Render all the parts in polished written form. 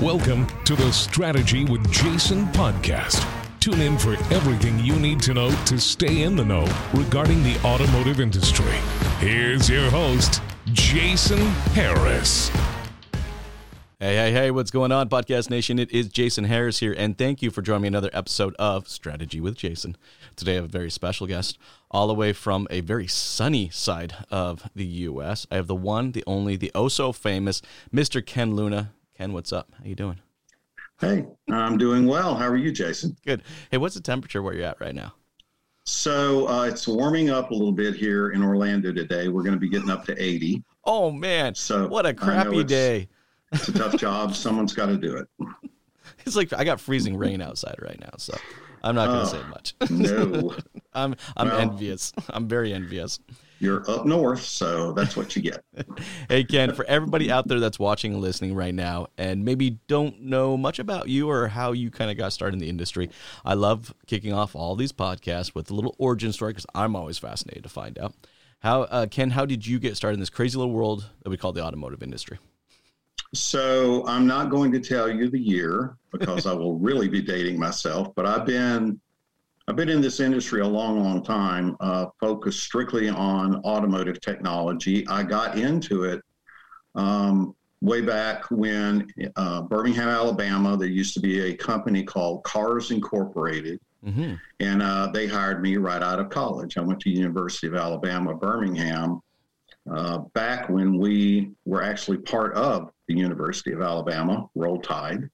Welcome to the Strategy with Jason podcast. Tune in for everything you need to know to stay in the know regarding the automotive industry. Here's your host, Jason Harris. Hey, what's going on, Podcast Nation? It is Jason Harris here, and thank you for joining me in another episode of Strategy with Jason. Today, I have a very special guest, all the way from a very sunny side of the U.S. I have the one, the only, the oh-so-famous Mr. Ken Luna. Ken, what's up? How you doing? Hey, I'm doing well. How are you, Jason? Good. Hey, what's the temperature where you're at right now? So it's warming up a little bit here in Orlando today. We're going to be getting up to 80. Oh, man. So what a crappy day. It's a tough job. Someone's got to do it. It's like I got freezing rain outside right now, so I'm not going to say much. No. I'm envious. I'm very envious. You're up north, so that's what you get. Hey, Ken, for everybody out there that's watching and listening right now and maybe don't know much about you or how you kind of got started in the industry, I love kicking off all these podcasts with a little origin story because I'm always fascinated to find out. Ken, how did you get started in this crazy little world that we call the automotive industry? So I'm not going to tell you the year because I will really be dating myself, but I've been in this industry a long time, focused strictly on automotive technology. I got into it way back when Birmingham, Alabama, there used to be a company called Cars Incorporated, and they hired me right out of college. I went to University of Alabama, Birmingham, back when we were actually part of the University of Alabama, Roll Tide.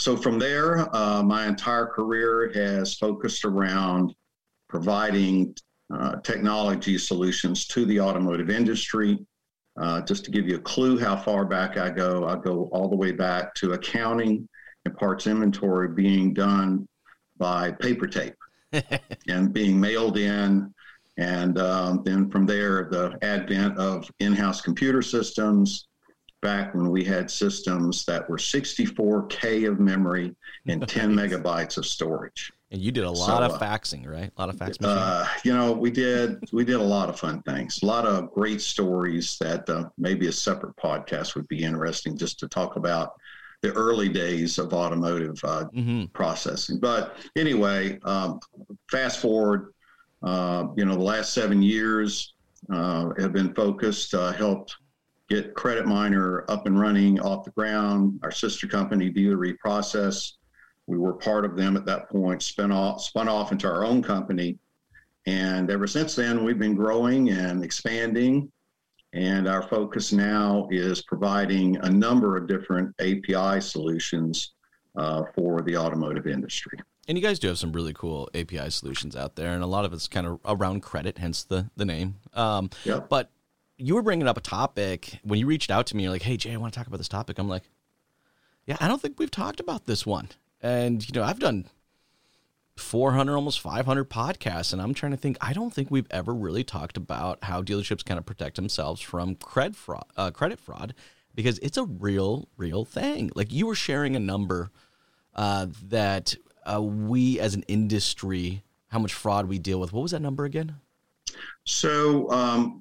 So from there, my entire career has focused around providing technology solutions to the automotive industry. Just to give you a clue how far back I go all the way back to accounting and parts inventory being done by paper tape and being mailed in. And then from there, the advent of in-house computer systems, back when we had systems that were 64K of memory and 10 megabytes of storage. And you did a lot of faxing, right? A lot of fax machines. We did a lot of fun things, a lot of great stories that maybe a separate podcast would be interesting just to talk about the early days of automotive processing. But anyway, fast forward, the last 7 years have been focused, helped get Credit Miner up and running off the ground. Our sister company, Dealer Reprocess, we were part of them at that point, spun off into our own company. And ever since then, we've been growing and expanding. And our focus now is providing a number of different API solutions for the automotive industry. And you guys do have some really cool API solutions out there, and a lot of it's kind of around credit, hence the name. Yep. But you were bringing up a topic when you reached out to me. You're like, hey, Jay, I want to talk about this topic. I'm like, yeah, I don't think we've talked about this one. And, I've done 400, almost 500 podcasts, and I'm trying to think. I don't think we've ever really talked about how dealerships kind of protect themselves from credit fraud because it's a real thing. Like you were sharing a number that – we as an industry, how much fraud we deal with. What was that number again? So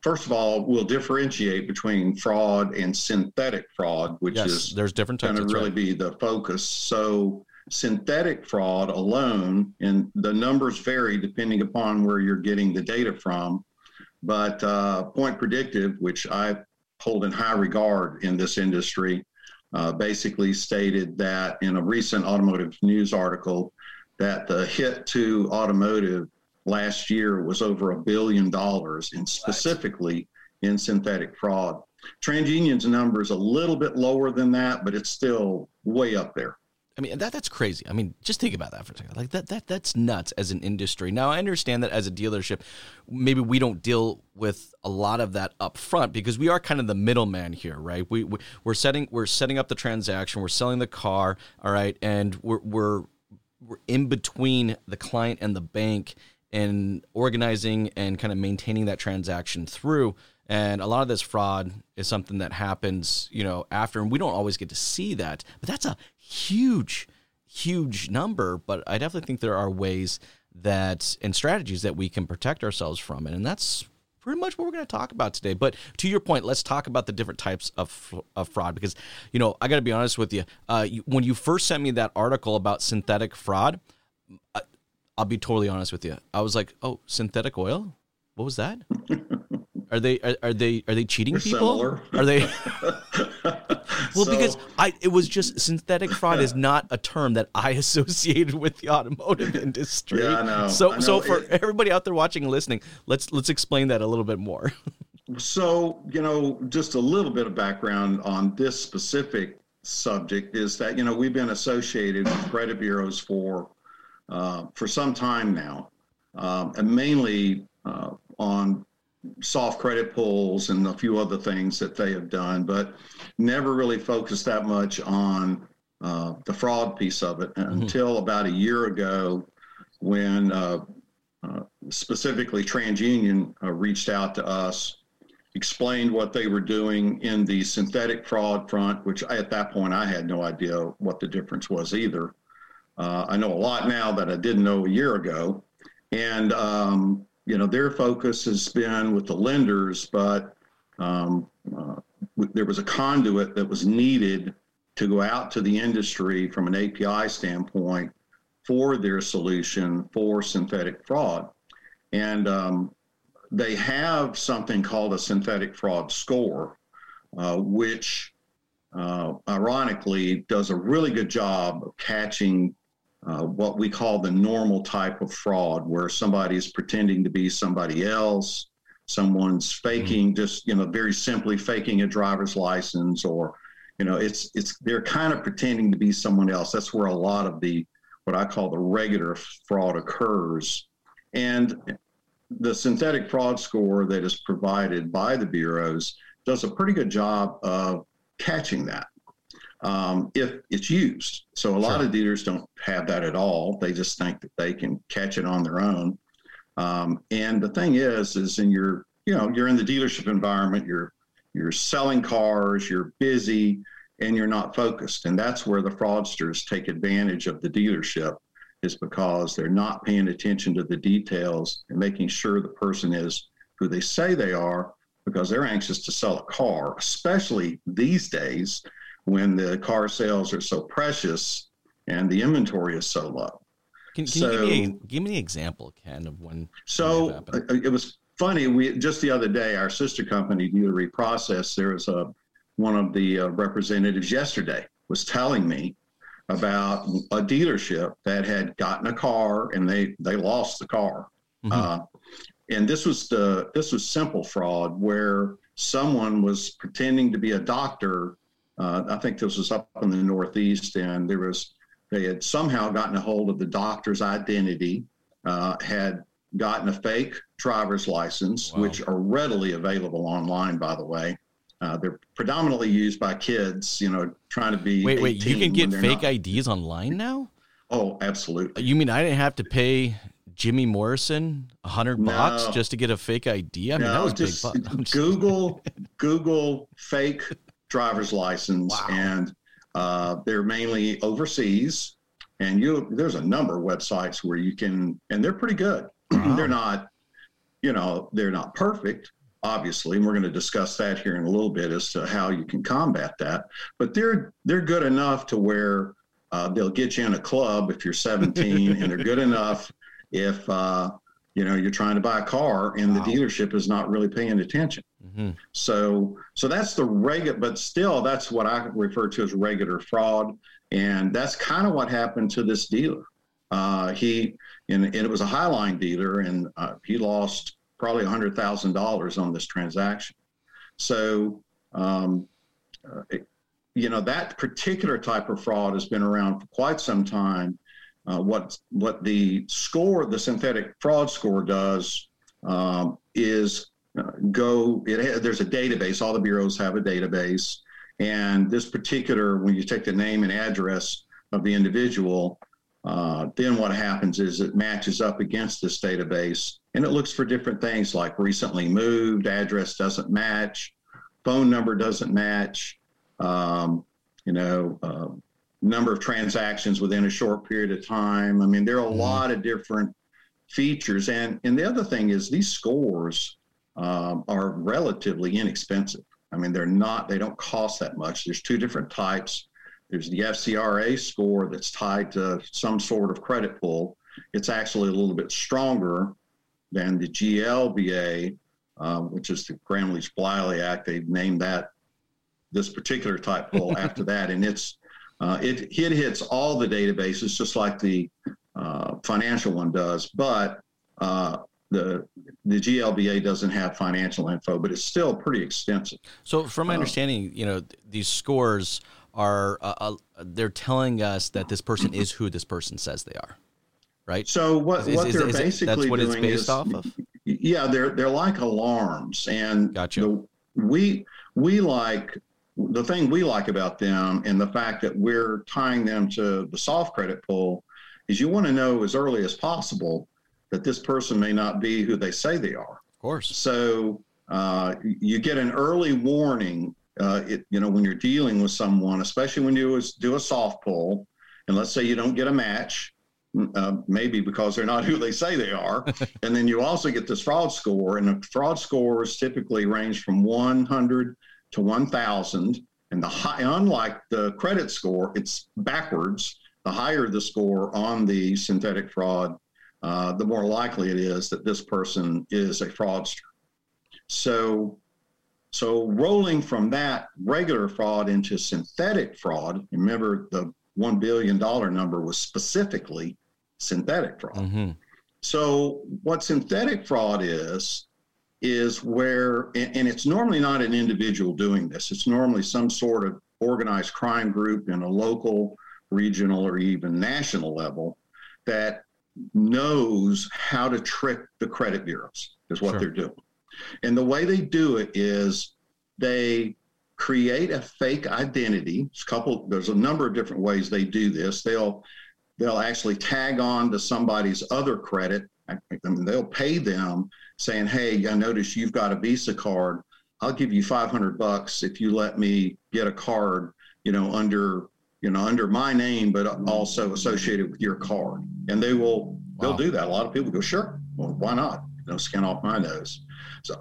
first of all, we'll differentiate between fraud and synthetic fraud, which is there's different types, going to really be the focus. So synthetic fraud alone, and the numbers vary depending upon where you're getting the data from, but Point Predictive, which I hold in high regard in this industry, basically stated that in a recent Automotive News article that the hit to automotive last year was over $1 billion, and specifically in synthetic fraud. TransUnion's number is a little bit lower than that, but it's still way up there. I mean, that's crazy. I mean, just think about that for a second. Like that's nuts as an industry. Now, I understand that as a dealership, maybe we don't deal with a lot of that up front because we are kind of the middleman here, right? We're setting up the transaction, we're selling the car, all right, and we're in between the client and the bank and organizing and kind of maintaining that transaction through. And a lot of this fraud is something that happens, after, and we don't always get to see that, but that's a huge number. But I definitely think there are ways and strategies that we can protect ourselves from it. And that's pretty much what we're going to talk about today. But to your point, let's talk about the different types of fraud, because, you know, I got to be honest with you. When you first sent me that article about synthetic fraud, I'll be totally honest with you. I was like, oh, synthetic oil? What was that? Are they cheating They're people? Similar. Are they? Well, so, because it was just synthetic fraud is not a term that I associated with the automotive industry. Yeah, I know. So for everybody out there watching and listening, let's explain that a little bit more. So, you know, just a little bit of background on this specific subject is that, you know, we've been associated with credit bureaus for some time now, and mainly on soft credit pulls and a few other things that they have done, but never really focused that much on the fraud piece of it until about a year ago when specifically TransUnion reached out to us, explained what they were doing in the synthetic fraud front, which at that point I had no idea what the difference was either. I know a lot now that I didn't know a year ago. And, you know, their focus has been with the lenders, but there was a conduit that was needed to go out to the industry from an API standpoint for their solution for synthetic fraud. And they have something called a synthetic fraud score, which ironically does a really good job of catching what we call the normal type of fraud, where somebody's pretending to be somebody else, someone's faking, just, you know, very simply faking a driver's license, or, you know, it's they're kind of pretending to be someone else. That's where a lot of the, what I call the regular fraud occurs. And the synthetic fraud score that is provided by the bureaus does a pretty good job of catching that. If it's used. So a lot of dealers don't have that at all. They just think that they can catch it on their own. And the thing is in your, you know, you're in the dealership environment, you're selling cars, you're busy, and you're not focused. And that's where the fraudsters take advantage of the dealership, is because they're not paying attention to the details and making sure the person is who they say they are, because they're anxious to sell a car, especially these days, when the car sales are so precious and the inventory is so low. Can you give me an example, Ken, of when? So it was funny. We just the other day, our sister company, Dealer Reprocess, there was one of the representatives yesterday was telling me about a dealership that had gotten a car and they lost the car. And this was simple fraud where someone was pretending to be a doctor. I think this was up in the Northeast, and they had somehow gotten a hold of the doctor's identity, had gotten a fake driver's license, which are readily available online, by the way. They're predominantly used by kids, you know, trying to be. Wait, you can get fake IDs online now? Oh, absolutely. You mean I didn't have to pay Jimmy Morrison $100 just to get a fake ID? I mean, that was just big fun. Google fake driver's license, and they're mainly overseas. And there's a number of websites where you can, and they're pretty good. They're not perfect, obviously. And we're going to discuss that here in a little bit as to how you can combat that. But they're good enough to where they'll get you in a club if you're 17, and they're good enough if you're trying to buy a car and the dealership is not really paying attention. So that's the regular, but still that's what I refer to as regular fraud. And that's kind of what happened to this dealer. And it was a Highline dealer, and he lost probably $100,000 on this transaction. So, that particular type of fraud has been around for quite some time. What the score, the synthetic fraud score does there's a database. All the bureaus have a database, and this particular, when you take the name and address of the individual, then what happens is it matches up against this database, and it looks for different things like recently moved, address doesn't match, phone number doesn't match, number of transactions within a short period of time. I mean, there are a lot of different features. And the other thing is these scores are relatively inexpensive. I mean, they don't cost that much. There's two different types. There's the FCRA score that's tied to some sort of credit pull. It's actually a little bit stronger than the GLBA, which is the Gramm-Leach-Bliley Act. They named this particular type pull after that. And it hits all the databases, just like the financial one does. But the GLBA doesn't have financial info, but it's still pretty extensive. So from my understanding, these scores are they're telling us that this person is who this person says they are, right? So what they're basically doing is based off of? Yeah, they're like alarms, and gotcha. The thing we like about them, and the fact that we're tying them to the soft credit pull, is you want to know as early as possible that this person may not be who they say they are. Of course. So you get an early warning, when you're dealing with someone, especially when you do a soft pull, and let's say you don't get a match, maybe because they're not who they say they are. And then you also get this fraud score, and the fraud scores typically range from 100 to 1,000, and unlike the credit score, it's backwards. The higher the score on the synthetic fraud, the more likely it is that this person is a fraudster. So rolling from that regular fraud into synthetic fraud, remember the $1 billion number was specifically synthetic fraud. Mm-hmm. So what synthetic fraud is where, and it's normally not an individual doing this. It's normally some sort of organized crime group in a local, regional, or even national level that knows how to trick the credit bureaus is what Sure. they're doing. And the way they do it is they create a fake identity. There's a number of different ways they do this. They'll actually tag on to somebody's other credit. They'll pay them saying, "Hey, I noticed you've got a Visa card. I'll give you $500 if you let me get a card, under my name, but also associated with your card." And they'll do that. A lot of people go, "Sure, well, why not? Skin off my nose." So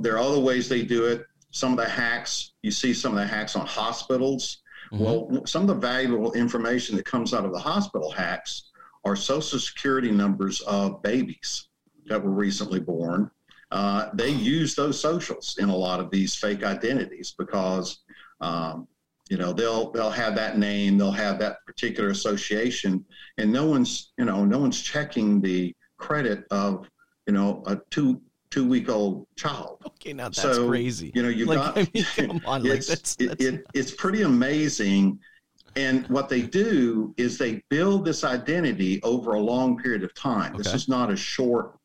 there are other ways they do it. Some of the hacks, you see some of the hacks on hospitals. Mm-hmm. Well, some of the valuable information that comes out of the hospital hacks are social security numbers of babies that were recently born. They use those socials in a lot of these fake identities because, they'll have that name, they'll have that particular association, and no one's checking the credit of, a two-week-old child. Okay, now that's crazy. It's pretty amazing. And what they do is they build this identity over a long period of time. Okay. This is not a short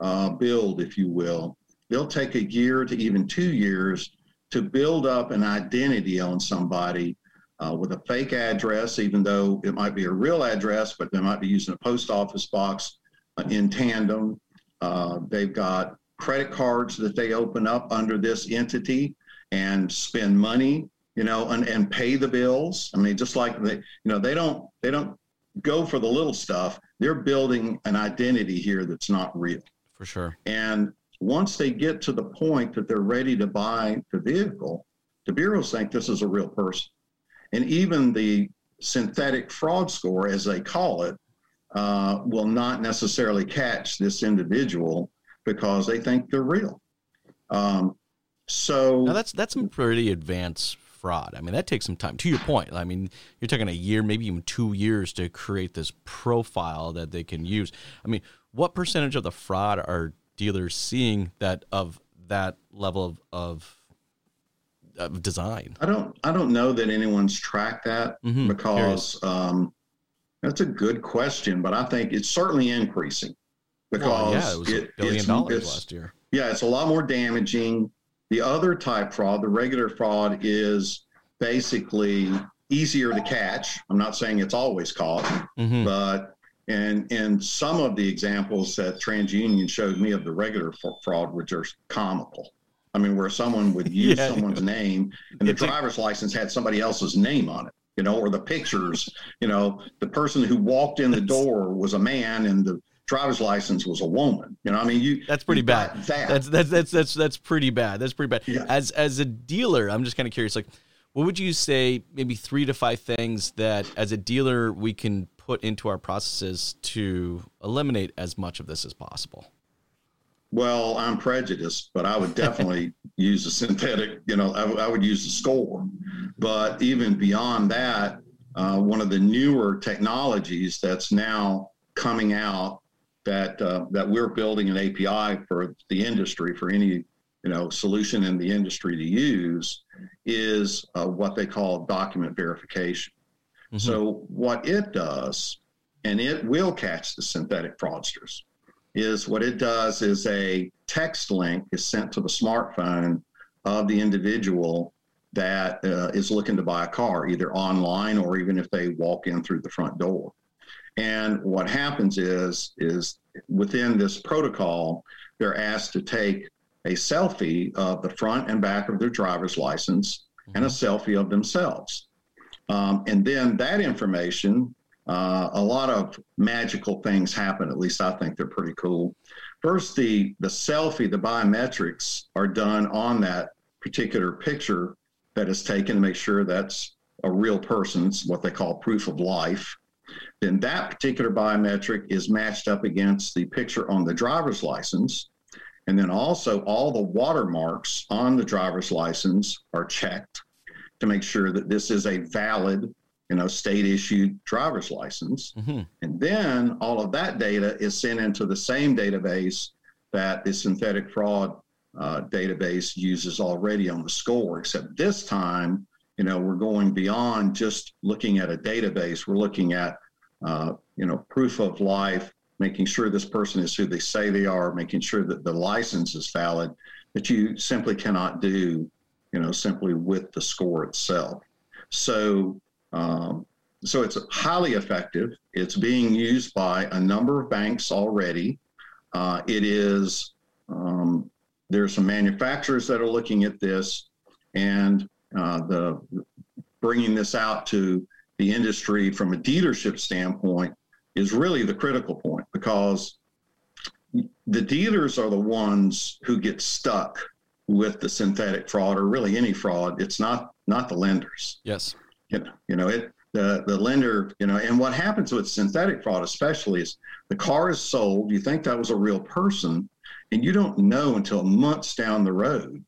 build, if you will. They'll take a year to even 2 years to build up an identity on somebody with a fake address, even though it might be a real address, but they might be using a post office box in tandem. They've got credit cards that they open up under this entity and spend money, and pay the bills. I mean, just like they don't go for the little stuff. They're building an identity here that's not real. For sure. And once they get to the point that they're ready to buy the vehicle, the bureaus think this is a real person. And even the synthetic fraud score, as they call it, will not necessarily catch this individual because they think they're real. So now that's some pretty advanced fraud. I mean, that takes some time. To your point, I mean, you're talking a year, maybe even 2 years to create this profile that they can use. I mean, what percentage of the fraud are dealers seeing that level of design? I don't know that anyone's tracked that mm-hmm. because that's a good question, but I think it's certainly increasing because it was $1 billion last year. Yeah, it's a lot more damaging. The other type fraud, the regular fraud, is basically easier to catch. I'm not saying it's always caught, mm-hmm. but and some of the examples that TransUnion showed me of the regular fraud, which are comical. I mean, where someone would use someone's name and the driver's license had somebody else's name on it, or the pictures, the person who walked in the door was a man and the driver's license was a woman. You know, I mean, that's pretty bad. That's pretty bad. That's pretty bad. Yeah. As a dealer, I'm just kind of curious, like, what would you say maybe 3 to 5 things that as a dealer we can put into our processes to eliminate as much of this as possible? Well, I'm prejudiced, but I would definitely use a synthetic, I would use a score. But even beyond that, one of the newer technologies that's now coming out that we're building an API for the industry, for any solution in the industry to use, is what they call document verification. Mm-hmm. So what it does, and it will catch the synthetic fraudsters, is what it does is a text link is sent to the smartphone of the individual that is looking to buy a car, either online or even if they walk in through the front door. And what happens is within this protocol, they're asked to take a selfie of the front and back of their driver's license and a selfie of themselves. And then that information, a lot of magical things happen. At least I think they're pretty cool. First, the selfie, the biometrics are done on that particular picture that is taken to make sure that's a real person. It's what they call proof of life. Then that particular biometric is matched up against the picture on the driver's license. And then also all the watermarks on the driver's license are checked to make sure that this is a valid, state-issued driver's license. Mm-hmm. And then all of that data is sent into the same database that the synthetic fraud database uses already on the score, except this time, we're going beyond just looking at a database. We're looking at, proof of life, making sure this person is who they say they are, making sure that the license is valid, that you simply cannot do, simply with the score itself. So it's highly effective. It's being used by a number of banks already. It is, there are some manufacturers that are looking at this, and bringing this out to the industry from a dealership standpoint is really the critical point, because the dealers are the ones who get stuck with the synthetic fraud, or really any fraud. It's not the lenders. Yes. The lender, and what happens with synthetic fraud especially is the car is sold. You think that was a real person, and you don't know until months down the road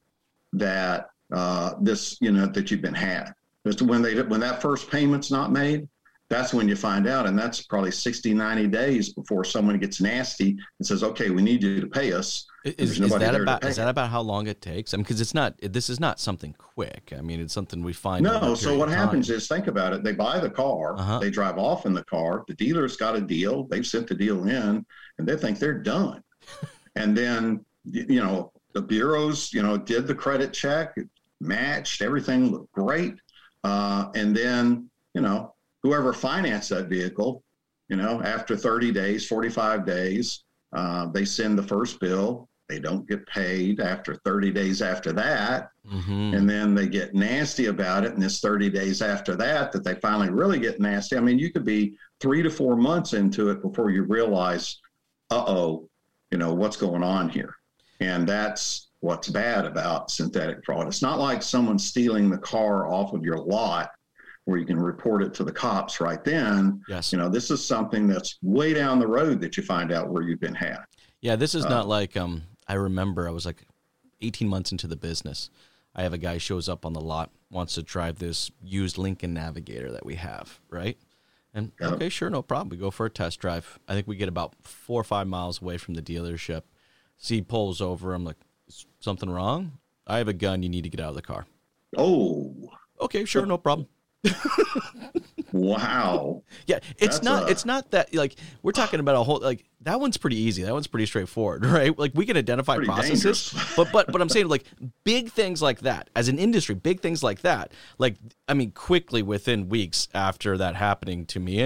that that you've been had. That's when that first payment's not made, that's when you find out. And that's probably 60, 90 days before someone gets nasty and says, okay, we need you to pay us. Is that about how long it takes? I mean, because this is not something quick. I mean, it's something we find. No. So what happens is, think about it. They buy the car, they drive off in the car. The dealer's got a deal. They've sent the deal in, and they think they're done. And then, the bureaus, did the credit check, it matched, everything looked great. And then, whoever financed that vehicle, after 30 days, 45 days, they send the first bill. They don't get paid after 30 days after that. Mm-hmm. And then they get nasty about it. And it's 30 days after that they finally really get nasty. I mean, you could be 3 to 4 months into it before you realize, what's going on here. And that's what's bad about synthetic fraud. It's not like someone stealing the car off of your lot where you can report it to the cops right then. Yes. This is something that's way down the road that you find out where you've been had. Yeah, this is not like, I remember I was like 18 months into the business. I have a guy shows up on the lot, wants to drive this used Lincoln Navigator that we have, right? And okay, sure, no problem. We go for a test drive. I think we get about 4 or 5 miles away from the dealership. He pulls over. I'm like, is something wrong? I have a gun. You need to get out of the car. Oh. Okay, sure, no problem. Wow. Yeah, it's not that, like, we're talking about a whole, like, that one's pretty easy. That one's pretty straightforward, right? Like, we can identify processes, but I'm saying, like, big things like that as an industry, big things like that, like, I mean, quickly within weeks after that happening to me.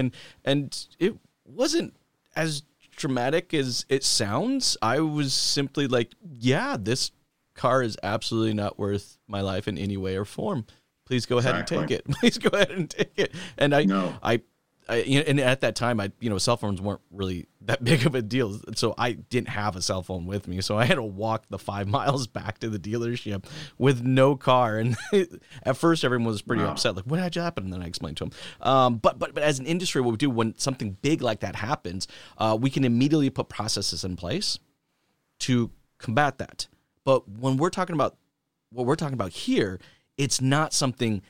And it wasn't as dramatic as it sounds. I was simply like, yeah, this car is absolutely not worth my life in any way or form. Please go ahead and take it. And I And at that time, cell phones weren't really that big of a deal. So I didn't have a cell phone with me. So I had to walk the 5 miles back to the dealership with no car. And at first, everyone was pretty upset. Like, what had happened? And then I explained to them. But as an industry, what we do when something big like that happens, we can immediately put processes in place to combat that. But when we're talking about what we're talking about here, it's not something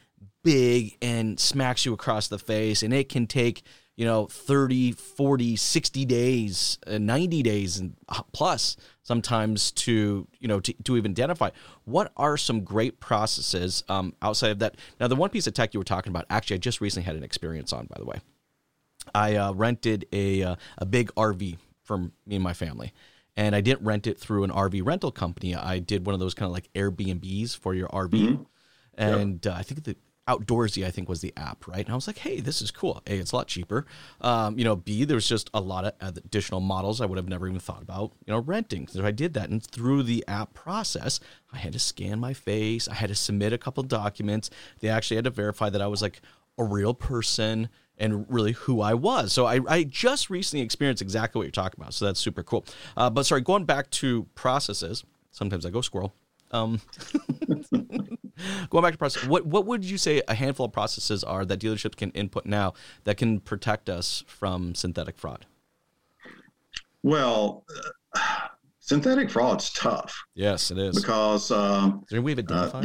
big and smacks you across the face, and it can take 30, 40, 60 days, 90 days and plus sometimes to even identify what are some great processes outside of that. Now, the one piece of tech you were talking about, actually, I just recently had an experience on, by the way. I rented a big RV for me and my family. And I didn't rent it through an RV rental company. I did one of those kind of like Airbnbs for your RV. Mm-hmm. And I think the Outdoorsy, was the app, right? And I was like, hey, this is cool. A, it's a lot cheaper. B, there was just a lot of additional models I would have never even thought about, renting. So I did that. And through the app process, I had to scan my face. I had to submit a couple documents. They actually had to verify that I was like a real person and really who I was. So I just recently experienced exactly what you're talking about. So that's super cool. But sorry, going back to processes, sometimes I go squirrel. Going back to process, what would you say a handful of processes are that dealerships can input now that can protect us from synthetic fraud? Well, synthetic fraud's tough. Yes, it is. Because we've identified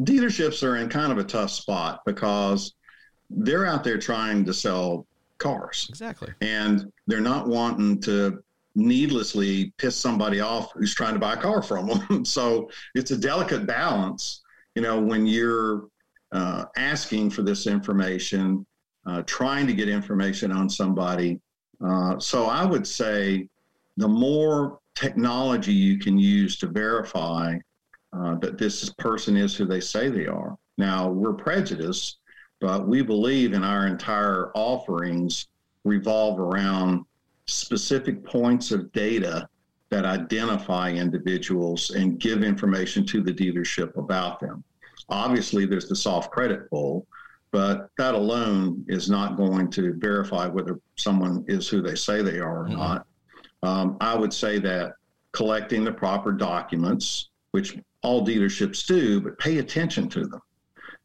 dealerships are in kind of a tough spot because they're out there trying to sell cars. Exactly. And they're not wanting to needlessly piss somebody off who's trying to buy a car from them. So it's a delicate balance, when you're asking for this information, trying to get information on somebody. So I would say the more technology you can use to verify that this person is who they say they are. Now, we're prejudiced, but we believe in our entire offerings revolve around specific points of data that identify individuals and give information to the dealership about them. Obviously, there's the soft credit pull, but that alone is not going to verify whether someone is who they say they are or not. I would say that collecting the proper documents, which all dealerships do, but pay attention to them.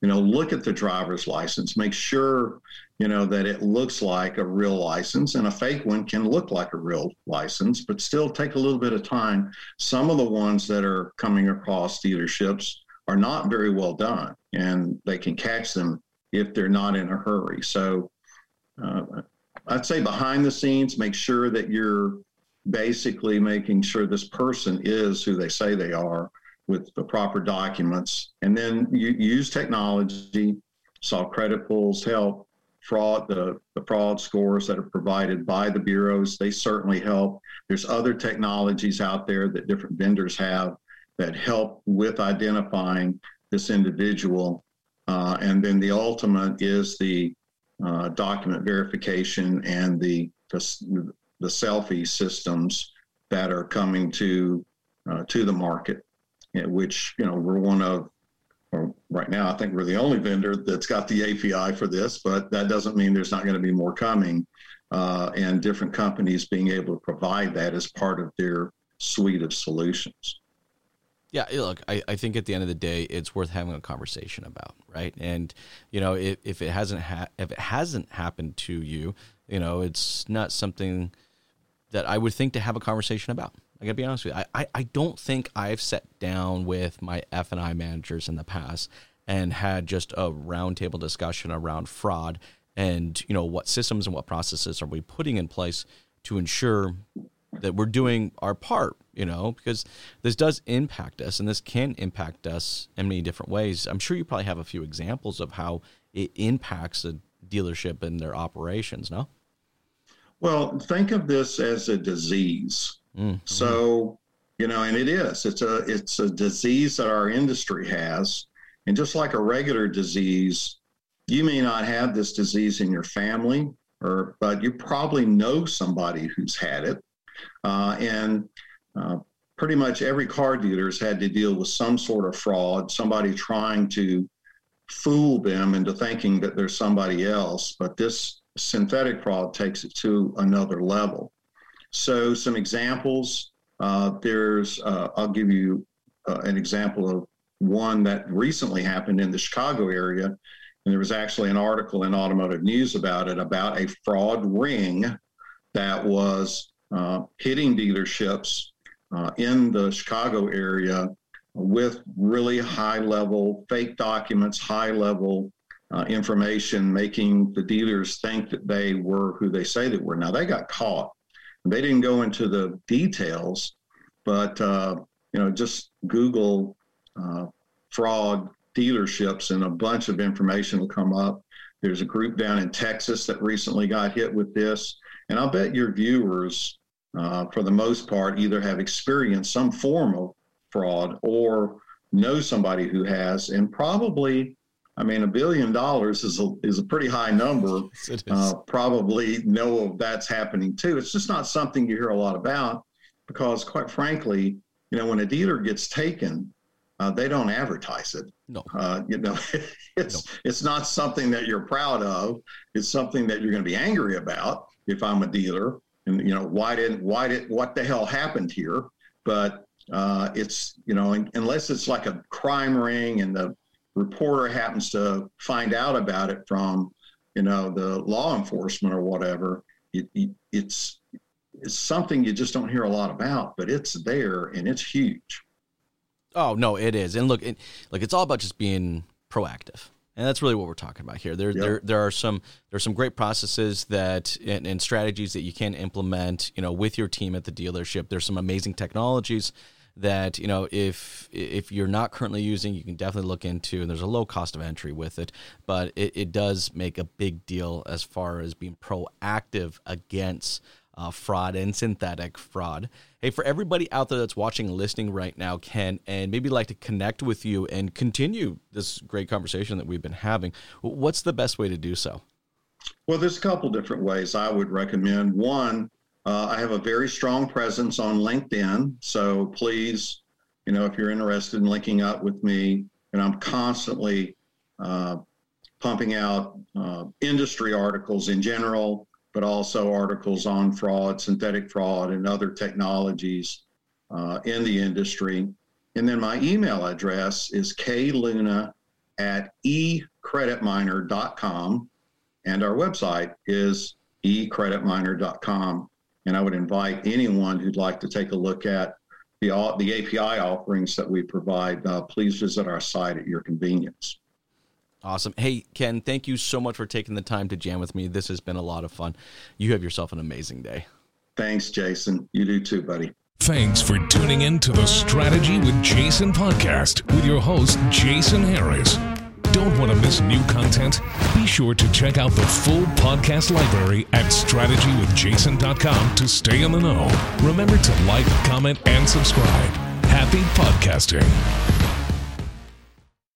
Look at the driver's license, make sure, that it looks like a real license, and a fake one can look like a real license, but still take a little bit of time. Some of the ones that are coming across dealerships are not very well done, and they can catch them if they're not in a hurry. So I'd say behind the scenes, make sure that you're basically making sure this person is who they say they are, with the proper documents, and then you use technology, saw credit pulls, help, fraud, the fraud scores that are provided by the bureaus, they certainly help. There's other technologies out there that different vendors have that help with identifying this individual. And then the ultimate is the document verification and the selfie systems that are coming to the market. Which, we're one of, or right now, I think we're the only vendor that's got the API for this, but that doesn't mean there's not going to be more coming, and different companies being able to provide that as part of their suite of solutions. Yeah, look, I think at the end of the day, it's worth having a conversation about, right? And, if it hasn't happened to you, it's not something that I would think to have a conversation about. I gotta be honest with you. I don't think I've sat down with my F&I managers in the past and had just a roundtable discussion around fraud and, what systems and what processes are we putting in place to ensure that we're doing our part, because this does impact us, and this can impact us in many different ways. I'm sure you probably have a few examples of how it impacts a dealership and their operations, no? Well, think of this as a disease. Mm-hmm. So, and it's a disease that our industry has. And just like a regular disease, you may not have this disease in your family, but you probably know somebody who's had it. And pretty much every car dealer has had to deal with some sort of fraud, somebody trying to fool them into thinking that there's somebody else, but this synthetic fraud takes it to another level. So some examples, I'll give you an example of one that recently happened in the Chicago area, and there was actually an article in Automotive News about it, about a fraud ring that was hitting dealerships in the Chicago area with really high-level fake documents, high-level information, making the dealers think that they were who they say they were. Now, they got caught. They didn't go into the details, but, just Google fraud dealerships and a bunch of information will come up. There's a group down in Texas that recently got hit with this. And I'll bet your viewers, for the most part, either have experienced some form of fraud or know somebody who has. And probably, $1 billion is a pretty high number. Yes, probably know that's happening too. It's just not something you hear a lot about because, quite frankly, when a dealer gets taken, they don't advertise it. No, it's not something that you're proud of. It's something that you're going to be angry about if I'm a dealer. And what the hell happened here? But unless it's like a crime ring and the reporter happens to find out about it from, the law enforcement or whatever, it's something you just don't hear a lot about, but it's there and it's huge. Oh, no, it is. And look, it's all about just being proactive. And that's really what we're talking about here. There are some great processes and strategies that you can implement, with your team at the dealership. There's some amazing technologies that, if you're not currently using, you can definitely look into, and there's a low cost of entry with it, but it does make a big deal as far as being proactive against fraud and synthetic fraud. Hey, for everybody out there that's watching and listening right now, Ken, and maybe like to connect with you and continue this great conversation that we've been having, what's the best way to do so? Well, there's a couple different ways I would recommend. One, I have a very strong presence on LinkedIn. So please, if you're interested in linking up with me, and I'm constantly pumping out industry articles in general, but also articles on fraud, synthetic fraud, and other technologies in the industry. And then my email address is kluna@ecreditminer.com, and our website is ecreditminer.com. And I would invite anyone who'd like to take a look at the API offerings that we provide. Please visit our site at your convenience. Awesome. Hey, Ken, thank you so much for taking the time to jam with me. This has been a lot of fun. You have yourself an amazing day. Thanks, Jason. You do too, buddy. Thanks for tuning in to the Strategy with Jason podcast with your host, Jason Harris. Don't want to miss new content? Be sure to check out the full podcast library at strategywithjason.com to stay in the know. Remember to like, comment, and subscribe. Happy podcasting.